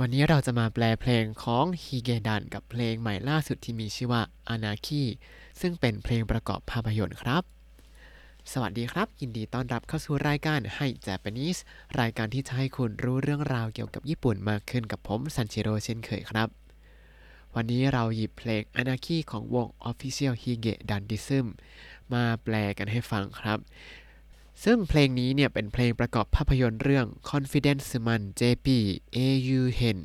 วันนี้เราจะมาแปลเพลงของฮิเกดันกับเพลงใหม่ล่าสุดที่มีชื่อว่า Anarchy ซึ่งเป็นเพลงประกอบภาพยนตร์ครับสวัสดีครับยินดีต้อนรับเข้าสู่รายการ Hi Japanese รายการที่จะให้คุณรู้เรื่องราวเกี่ยวกับญี่ปุ่นมากขึ้นกับผมซันจิโร่เช่นเคยครับวันนี้เราหยิบเพลง Anarchy ของวง Official Hige Dandism มาแปลกันให้ฟังครับซึ่งเพลงนี้เนี่ยเป็นเพลงประกอบภาพยนตร์เรื่อง Confidence Man J.P. A.U. Hen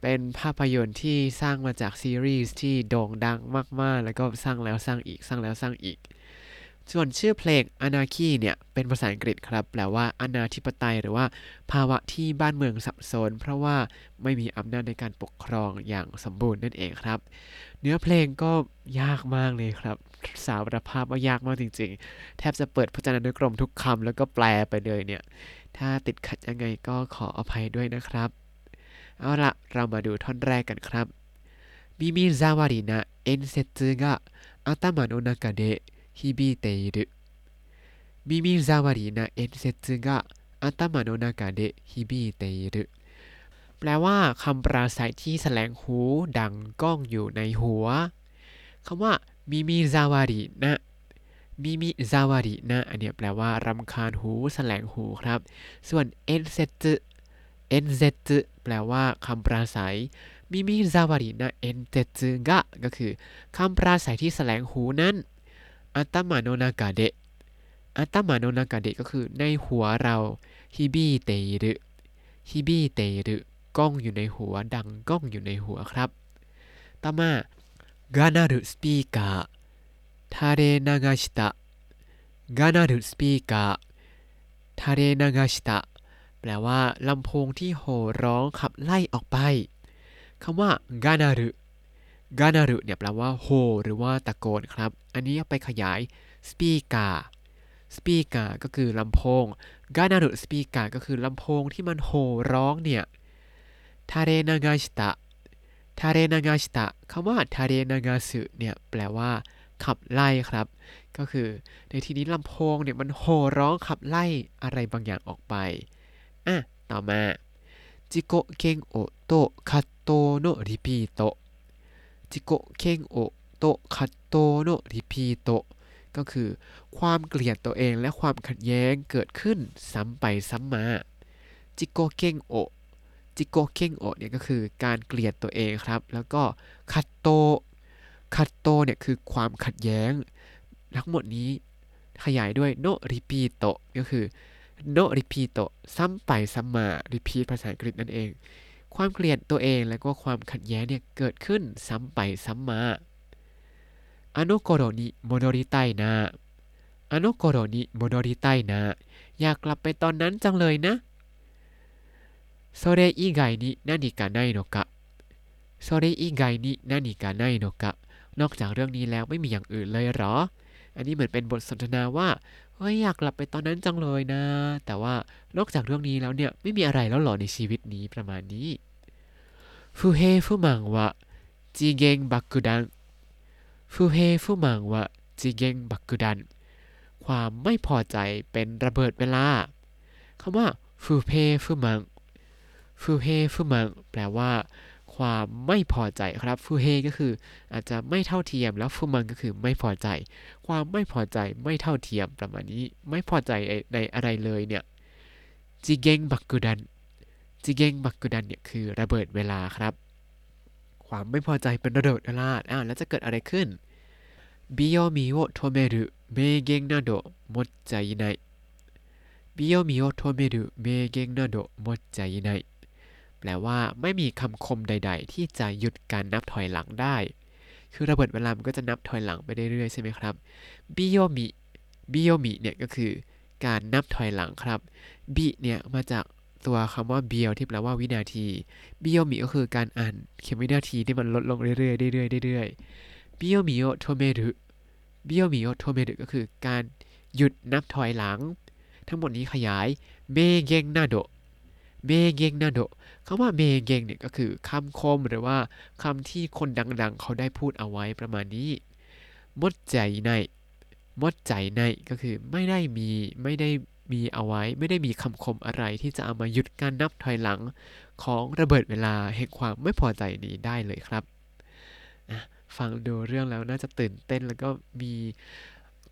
เป็นภาพยนตร์ที่สร้างมาจากซีรีส์ที่โด่งดังมากๆแล้วก็สร้างแล้วสร้างอีกสร้างแล้วสร้างอีกส่วนชื่อเพลง Anarchy เนี่ยเป็นภาษาอังกฤษครับแปลว่าอนาธิปไตยหรือว่าภาวะที่บ้านเมืองสับสนเพราะว่าไม่มีอำนาจในการปกครองอย่างสมบูรณ์นั่นเองครับเนื้อเพลงก็ยากมากเลยครับสารภาพว่ายากมากจริงๆแทบจะเปิดพจนานุกรมทุกคำแล้วก็แปลไปเลยเนี่ยถ้าติดขัดยังไงก็ขออภัยด้วยนะครับเอาละเรามาดูท่อนแรกกันครับมิมิซาวารินะเอนเซซึกะอาตามะโนนากะเด響いている耳障りな演説が頭の中で響いているแปลว่าคำปราศัยที่แสลงหูดังก้องอยู่ในหัวคำว่า耳障りな耳障りなอันนี้แปลว่ารำคาญหูแสลงหูครับส่วน演説แปลว่าคำปราศัย耳障りな演説がก็คือคำปราศัยที่แสลงหูนั้นอัตมาโนนากาเดะอัตมาโนนากาเดะก็คือในหัวเราฮิบิเตอิรุฮิบิเตอิรุก้องอยู่ในหัวดังก้องอยู่ในหัวครับต่อมากานารุสปีกาทาเรนากาชิตะกานารุสปีกาทาเรนากาชิตะแปลว่าลำโพงที่โห่ร้องขับไล่ออกไปคำว่ากานารุกานารุเนี่ยแปลว่าโหหรือว่าตะโกนครับอันนี้ไปขยายสปีกาสปีกาก็คือลำโพงกานารุสปีกาก็คือลำโพงที่มันโหร้องเนี่ยทาเรนางาชิตะทาเรนางาชิตะคำว่าทาเรนางาสึเนี่ยแปลว่าขับไล่ครับก็คือในที่นี้ลำโพงเนี่ยมันโหร้องขับไล่อะไรบางอย่างออกไปอ่ะต่อมาจิโกเคนโอโตคัตโตโนริปีโตจิโกเคนโอโตคัตโตโนริพีโตก็คือความเกลียดตัวเองและความขัดแย้งเกิดขึ้นซ้ำไปซ้ำมาจิโกเคนโอจิโกเคนโอเนี่ยก็คือการเกลียดตัวเองครับแล้วก็คัตโตเนี่ยคือความขัดแย้งทั้งหมดนี้ขยายด้วยโนริพีโตก็คือโนริพีโตซ้ำไปซ้ำมารีพีทภาษาอังกฤษนั่นเองความเกลียดตัวเองและก็ความขัดแย้งเนี่ยเกิดขึ้นซ้ำไปซ้ำมาあの頃に戻りたいなあの頃に戻りたいなอยากกลับไปตอนนั้นจังเลยนะそれ以外に何かないのかそれ以外に何かないのかนอกจากเรื่องนี้แล้วไม่มีอย่างอื่นเลยหรออันนี้เหมือนเป็นบทสนทนาว่าเฮ้ยอยากกลับไปตอนนั้นจังเลยนะแต่ว่านอกจากเรื่องนี้แล้วเนี่ยไม่มีอะไรแล้วหรอในชีวิตนี้ประมาณนี้ฟูเฮฟูมังวะจีเกงบักกุดันฟูเฮฟูมังวะจีเกงบักกุดันความไม่พอใจเป็นระเบิดเวลาคำว่าฟูเฮฟูมังฟูเฮฟูมังแปลว่าความไม่พอใจครับฟูเฮก็คืออาจจะไม่เท่าเทียมแล้วฟูมังก็คือไม่พอใจความไม่พอใจไม่เท่าเทียมประมาณนี้ไม่พอใจในอะไรเลยเนี่ยจิเกงบักกุดันจิเกงบักกุดันเนี่ยคือระเบิดเวลาครับความไม่พอใจเป็นระเบิดเวลาแล้วจะเกิดอะไรขึ้นบิโยมิโอโทเมรุเมเกงนาโดมดใจไนบิโยมิโอโทเมรุเมเกงนาโดมดใจไนแปลว่าไม่มีคำคมใดๆที่จะหยุดการนับถอยหลังได้คือระเบิดเวลามันก็จะนับถอยหลังไปเรื่อยๆใช่ไหมครับบิโยมิเนี่ยก็คือการนับถอยหลังครับบิเนี่ยมาจากตัวคำว่าเบียวที่แปลว่าวินาทีบิโยมิก็คือการอ่านเข็มวินาทีที่มันลดลงเรื่อยๆเรื่อยๆบิโยมิโอโทเมรุบิโยมิโอโทเมรุก็คือการหยุดนับถอยหลังทั้งหมดนี้ขยายเมเกงนาโดเมเกงนาโดคำว่าเมเกงเนี่ยก็คือคำคมหรือว่าคำที่คนดังๆเขาได้พูดเอาไว้ประมาณนี้มดใจในก็คือไม่ได้มีเอาไว้ไม่ได้มีคำคมอะไรที่จะเอามาหยุดการนับถอยหลัง ของระเบิดเวลาแห่งความไม่พอใจนี้ได้เลยครับฟังดูเรื่องแล้วน่าจะตื่นเต้นแล้วก็มี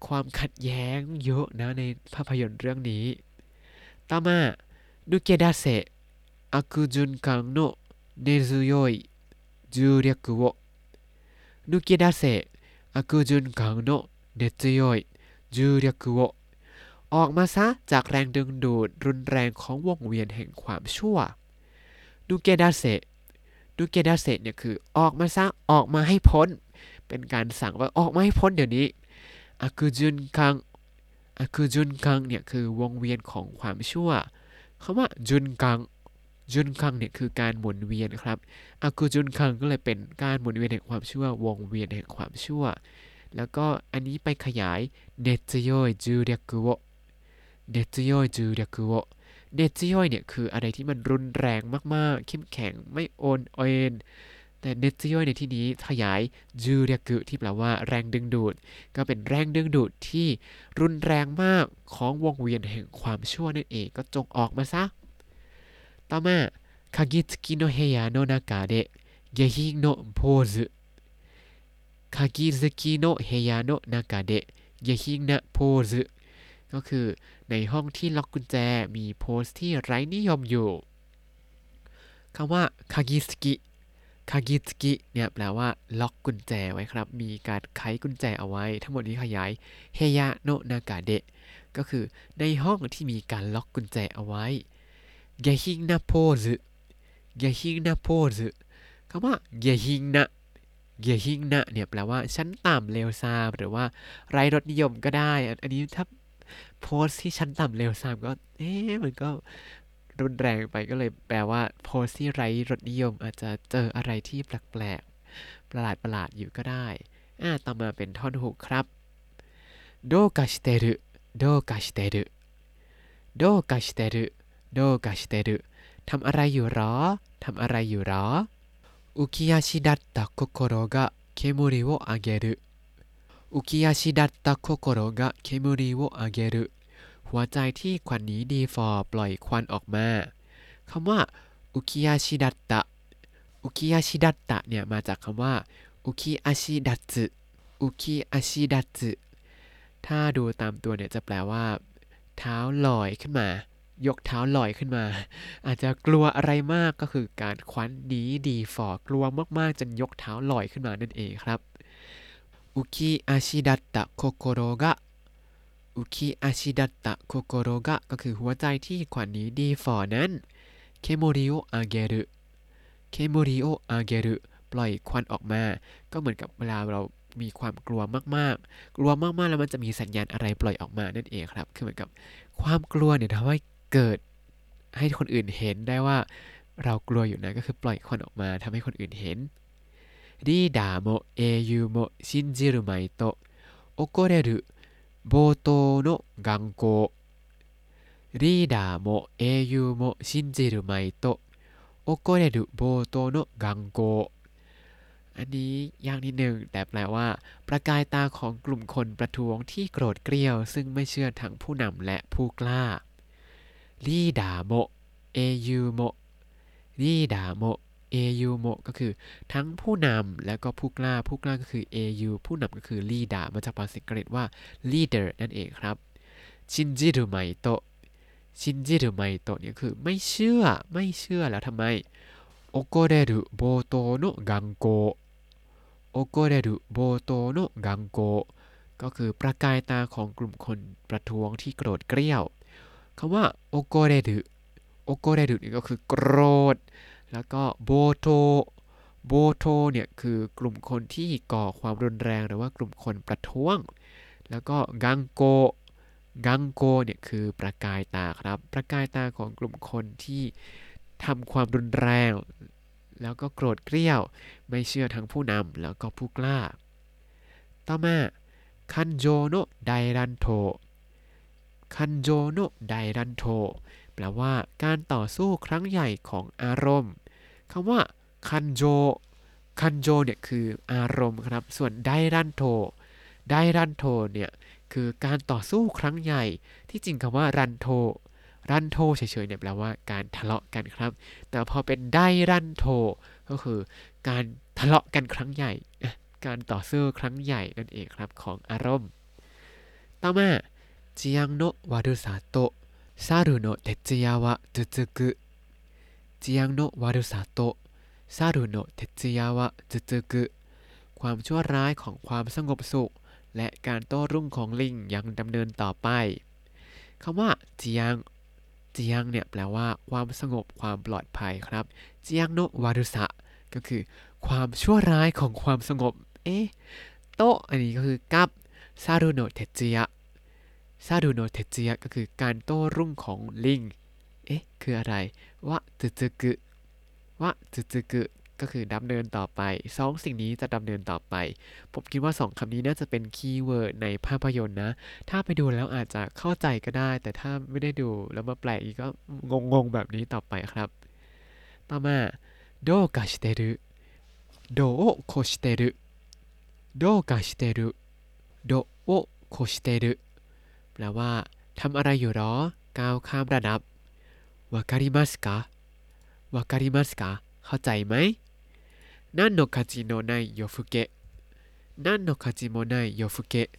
ความขัดแย้งเยอะนะในภาพยนตร์เรื่องนี้ต่อมานุเกดาเซอักุจุนคังโนเนซุโยยจูเรียกุโอนุเกดาเซอักุจุนคังโนเนซุโยยจูเรียกุโอออกมาซะจากแรงดึงดูดรุนแรงของวงเวียนแห่งความชั่วนุเกดาเซเนี่ยคือออกมาซะออกมาให้พ้นเป็นการสั่งว่าออกมาให้พ้นเดี๋ยวนี้อากุจุนคังเนี่ยคือวงเวียนของความชั่วคำว่าจุนคังเนี่ยคือการหมุนเวียนครับอากุจุนคังก็เลยเป็นการหมุนเวียนแห่งความชั่ววงเวียนแห่งความชั่วแล้วก็อันนี้ไปขยายเนตโยจูเรียกุโอเนตโยเนี่ยคืออะไรที่มันรุนแรงมากๆเข้มแข็งไม่โอนเอ็นแต่เนตโยในที่นี้ขยายจูเรียกุที่แปลว่าแรงดึงดูดก็เป็นแรงดึงดูดที่รุนแรงมากของวงเวียนแห่งความชั่วนั่นเองก็จงออกมาซะต่อมาคากิทกิโนเฮยาโนนากาเดะเยฮิโนโพซุคากิทกิโนเฮยาโนนากาเดะเยฮินะโพซุก็คือในห้องที่ล็อกกุญแจมีโพสที่ไร้นิยมอยู่คำว่าคากิสกิเนี่ยแปลว่าล็อกกุญแจไว้ครับมีการไขกุญแจเอาไว้ทั้งหมดนี้ขยายเฮยะโนะนากาเดะก็คือในห้องที่มีการล็อกกุญแจเอาไว้เยฮิงนะโพซุคำว่าเยฮิงนะเนี่ยแปลว่าชั้นต่ำเลวทรามหรือว่าไร้รสนิยมก็ได้อันนี้ถ้าโพสที่ชั้นต่ำเลวทรามก็มันก็รุนแรงไปก็เลยแปลว่าโพสที่ไร้รสนิยมอาจจะเจออะไรที่แปลกๆประหลาดๆอยู่ก็ได้ต่อมาเป็นท่อนฮุกครับโดกาชิเตรุทำอะไรอยู่หรออุกิยาชิดัตตะโคโคโรกะเคมุริโออาเกรุหัวใจที่ควันนี้ดีฟอปล่อยควันออกมาคำว่าอุกิยาชิดัตตะเนี่ยมาจากคำว่าอุกิยาชิดัตสึถ้าดูตามตัวเนี่ยจะแปลว่าเท้าลอยขึ้นมายกเท้าลอยขึ้นมาอาจจะกลัวอะไรมากก็คือการควันนี้ดีฟอกลัวมากๆจนยกเท้าลอยขึ้นมานั่นเองครับอุกิอาชิดัตตะโคโกโรกะก็คือหัวใจที่ขวัญนี้ดีฝ่อนั้นเคโมริโออาเกรุปล่อยควันออกมาก็เหมือนกับเวลาเรามีความกลัวมากๆแล้วมันจะมีสัญญาณอะไรปล่อยออกมานั่นเองครับคือเหมือนกับความกลัวเนี่ยทำให้เกิดให้คนอื่นเห็นได้ว่าเรากลัวอยู่นะก็คือปล่อยควันออกมาทำให้คนอื่นเห็นリーダーも英雄も信じるまいと怒れる冒頭の眼光リーダーも英雄も信じるまいと怒れる冒頭の眼光อันนี้ยากนิดหนึ่งแต่แปลว่าประกายตาของกลุ่มคนประท้วงที่โกรธเกรี้ยวซึ่งไม่เชื่อทั้งผู้นำและผู้กล้าリーダーも英雄もAU ก็คือทั้งผู้นำแล้วก็ผู้กล้าก็คือ AU ผู้นำก็คือ leader มาจากภาษาอังกฤษว่า leader นั่นเองครับชินจิรุไมโตะเนี่ยคือไม่เชื่อแล้วทำไมโอโกเรรุโบโตโนะกังโกก็คือประกายตาของกลุ่มคนประท้วงที่โกรธเกรี้ยวคำว่าโอโกเรรุนี่ก็คือโกรธแล้วก็โบโตเนี่ยคือกลุ่มคนที่ก่อความรุนแรงหรือว่ากลุ่มคนประท้วงแล้วก็กังโกเนี่ยคือประกายตาครับประกายตาของกลุ่มคนที่ทำความรุนแรงแล้วก็โกรธเกรี้ยวไม่เชื่อทั้งผู้นำแล้วก็ผู้กล้าต่อมาคันโจโนะไดรันโทแปลว่าการต่อสู้ครั้งใหญ่ของอารมณ์คำว่าคันโจเนี่ยคืออารมณ์ครับส่วนไดรันโทเนี่ยคือการต่อสู้ครั้งใหญ่ที่จริงคำว่ารันโท รั่นโทเฉยๆเนี่ยแปลว่าการทะเลาะกันครับแต่พอเป็นไดรั่นโทก็คือการทะเลาะกันครั้งใหญ่การต่อสู้ครั้งใหญ่นั่นเองครับของอารมณ์ต่อมาจียังโนะวารุซาโตะซารุโนะเตจิยาวะจุจุกุจียังโนะวารุซาโตะซารุโนะเตจิยาวะจุจุกุความชั่วร้ายของความสงบสุขและการโต้รุ่งของลิงยังดำเนินต่อไปคำว่าจียังเนี่ยแปลว่าความสงบความปลอดภัยครับจียังโนะวารุซะก็คือความชั่วร้ายของความสงบโตอันนี้ก็คือกับซารุโนะเตจิยะซารุโนะเตจิยะก็คือการโต้รุ่งของลิงคืออะไรวะจุจุกุวะจุจุกุก็คือดำเนินต่อไปสองสิ่งนี้จะดำเนินต่อไปผมคิดว่า2คำนี้น่าจะเป็นคีย์เวิร์ดในภาพยนตร์นะถ้าไปดูแล้วอาจจะเข้าใจก็ได้แต่ถ้าไม่ได้ดูแล้วมาแปลอีกก็งงๆแบบนี้ต่อไปครับต่อมาโดกาชิเตรุโดโอโคชิเตรุโดกาชิเตรุโดโอโคชิเตรุแปลว่าทำอะไรอยู่หรอก้าวข้ามระดับวาการิมัสกะวาการิมัสกะเข้าใจไหมนั่นโนคาจิโนไนโยฟุเกะนั่นโนคาจิโมไนโยฟุเกะ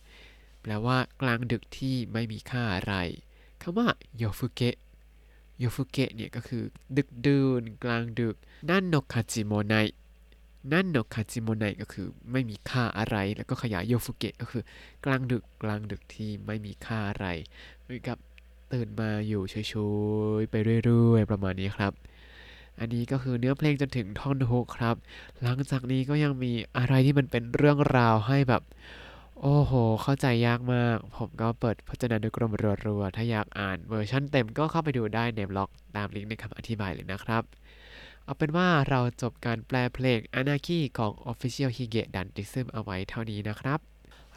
แปลว่ากลางดึกที่ไม่มีค่าอะไรคำว่าโยฟุเกะโยฟุเกะเนี่ยก็คือดึกดื่นกลางดึกนั่นโนคาจิโมไนนั่นโนคาจิโมไนก็คือไม่มีค่าอะไรแล้วก็ขยายโยฟุเกะก็คือกลางดึกที่ไม่มีค่าอะไรเหมือนกับตื่นมาอยู่เฉยๆไปเรื่อยๆประมาณนี้ครับอันนี้ก็คือเนื้อเพลงจนถึงท่อนฮุกครับหลังจากนี้ก็ยังมีอะไรที่มันเป็นเรื่องราวให้แบบโอ้โหเข้าใจยากมากผมก็เปิดพจนานุกรมรัวๆถ้าอยากอ่านเวอร์ชั่นเต็มก็เข้าไปดูได้ในบล็อกตามลิงก์ในคำอธิบายเลยนะครับเอาเป็นว่าเราจบการแปลเพลง Anarchy ของ Official Hige Dandism เอาไว้เท่านี้นะครับ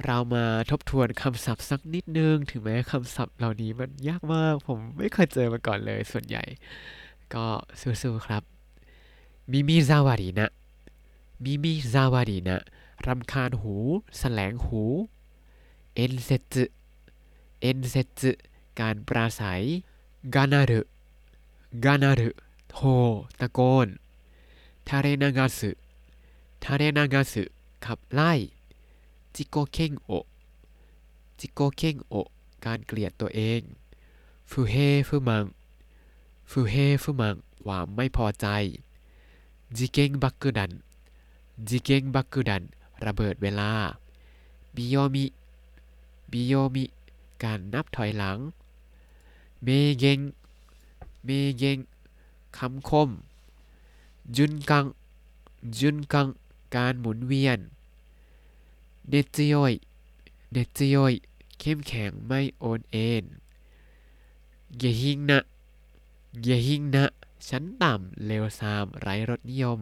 เรามาทบทวนคำศัพท์สักนิดนึงถึงแม้คำศัพท์เหล่านี้มันยากมากผมไม่เคยเจอมาก่อนเลยส่วนใหญ่ก็สู้ๆครับมิมิซาวารีนะมิมิซาวารีนะรำคาญหูแสลงหูเอ็นเซจุเอ็นเซจุการปราศัยกานารุโหตะโกนทาเรนางาสึขับไล่จิโกเค็งโอการเกลียดตัวเองฟูเฮฟูมังความไม่พอใจจิเกงบักกุดันระเบิดเวลาบิโยมิการนับถอยหลังเมเกงคำคมจุนกังการหมุนเวียนเนจิโยยเข้มแข็งไม่โอนเอ็นเยหิงนะชั้นต่ำเลวทรามไร้รสนิยม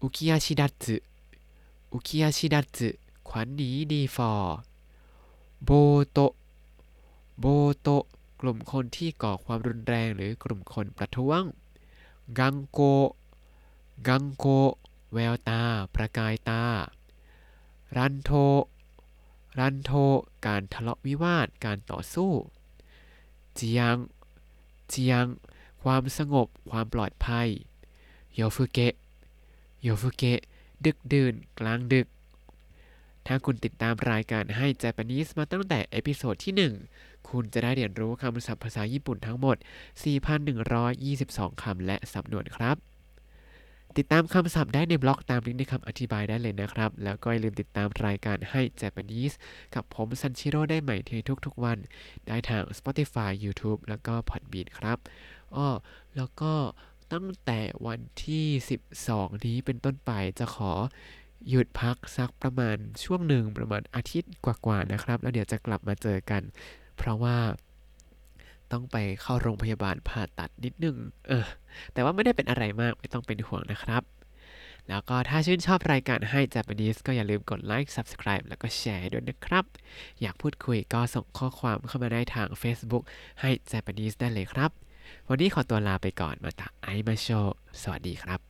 อุคิยาชิดัตสึขวัญหนีดีฟอโบโตกลุ่มคนที่ก่อความรุนแรงหรือกลุ่มคนประท้วงกังโกแววตาประกายตารันโทการทะเลาะวิวาทการต่อสู้จียังความสงบความปลอดภัยโยฟุเกะดึกดื่นกลางดึกถ้าคุณติดตามรายการHi Japaneseมาตั้งแต่เอพิโซดที่1คุณจะได้เรียนรู้คำศัพท์ภาษาญี่ปุ่นทั้งหมด 4,122 คำและสำนวนครับติดตามคำศัพท์ได้ในบล็อกตามลิงก์ในคำอธิบายได้เลยนะครับแล้วก็อย่าลืมติดตามรายการHi Japaneseกับผมซันชิโร่ได้ใหม่ในทุกๆวันได้ทาง Spotify YouTube แล้วก็ Podbean ครับแล้วก็ตั้งแต่วันที่12นี้เป็นต้นไปจะขอหยุดพักสักประมาณช่วงหนึ่งประมาณอาทิตย์กว่าๆนะครับแล้วเดี๋ยวจะกลับมาเจอกันเพราะว่าต้องไปเข้าโรงพยาบาลผ่าตัดนิดนึงแต่ว่าไม่ได้เป็นอะไรมากไม่ต้องเป็นห่วงนะครับแล้วก็ถ้าชื่นชอบรายการHi Japaneseก็อย่าลืมกดไลค์ Subscribe แล้วก็แชร์ด้วยนะครับอยากพูดคุยก็ส่งข้อความเข้ามาได้ทาง Facebook Hi Japanese ได้เลยครับวันนี้ขอตัวลาไปก่อนมาตะไอมาโชสวัสดีครับ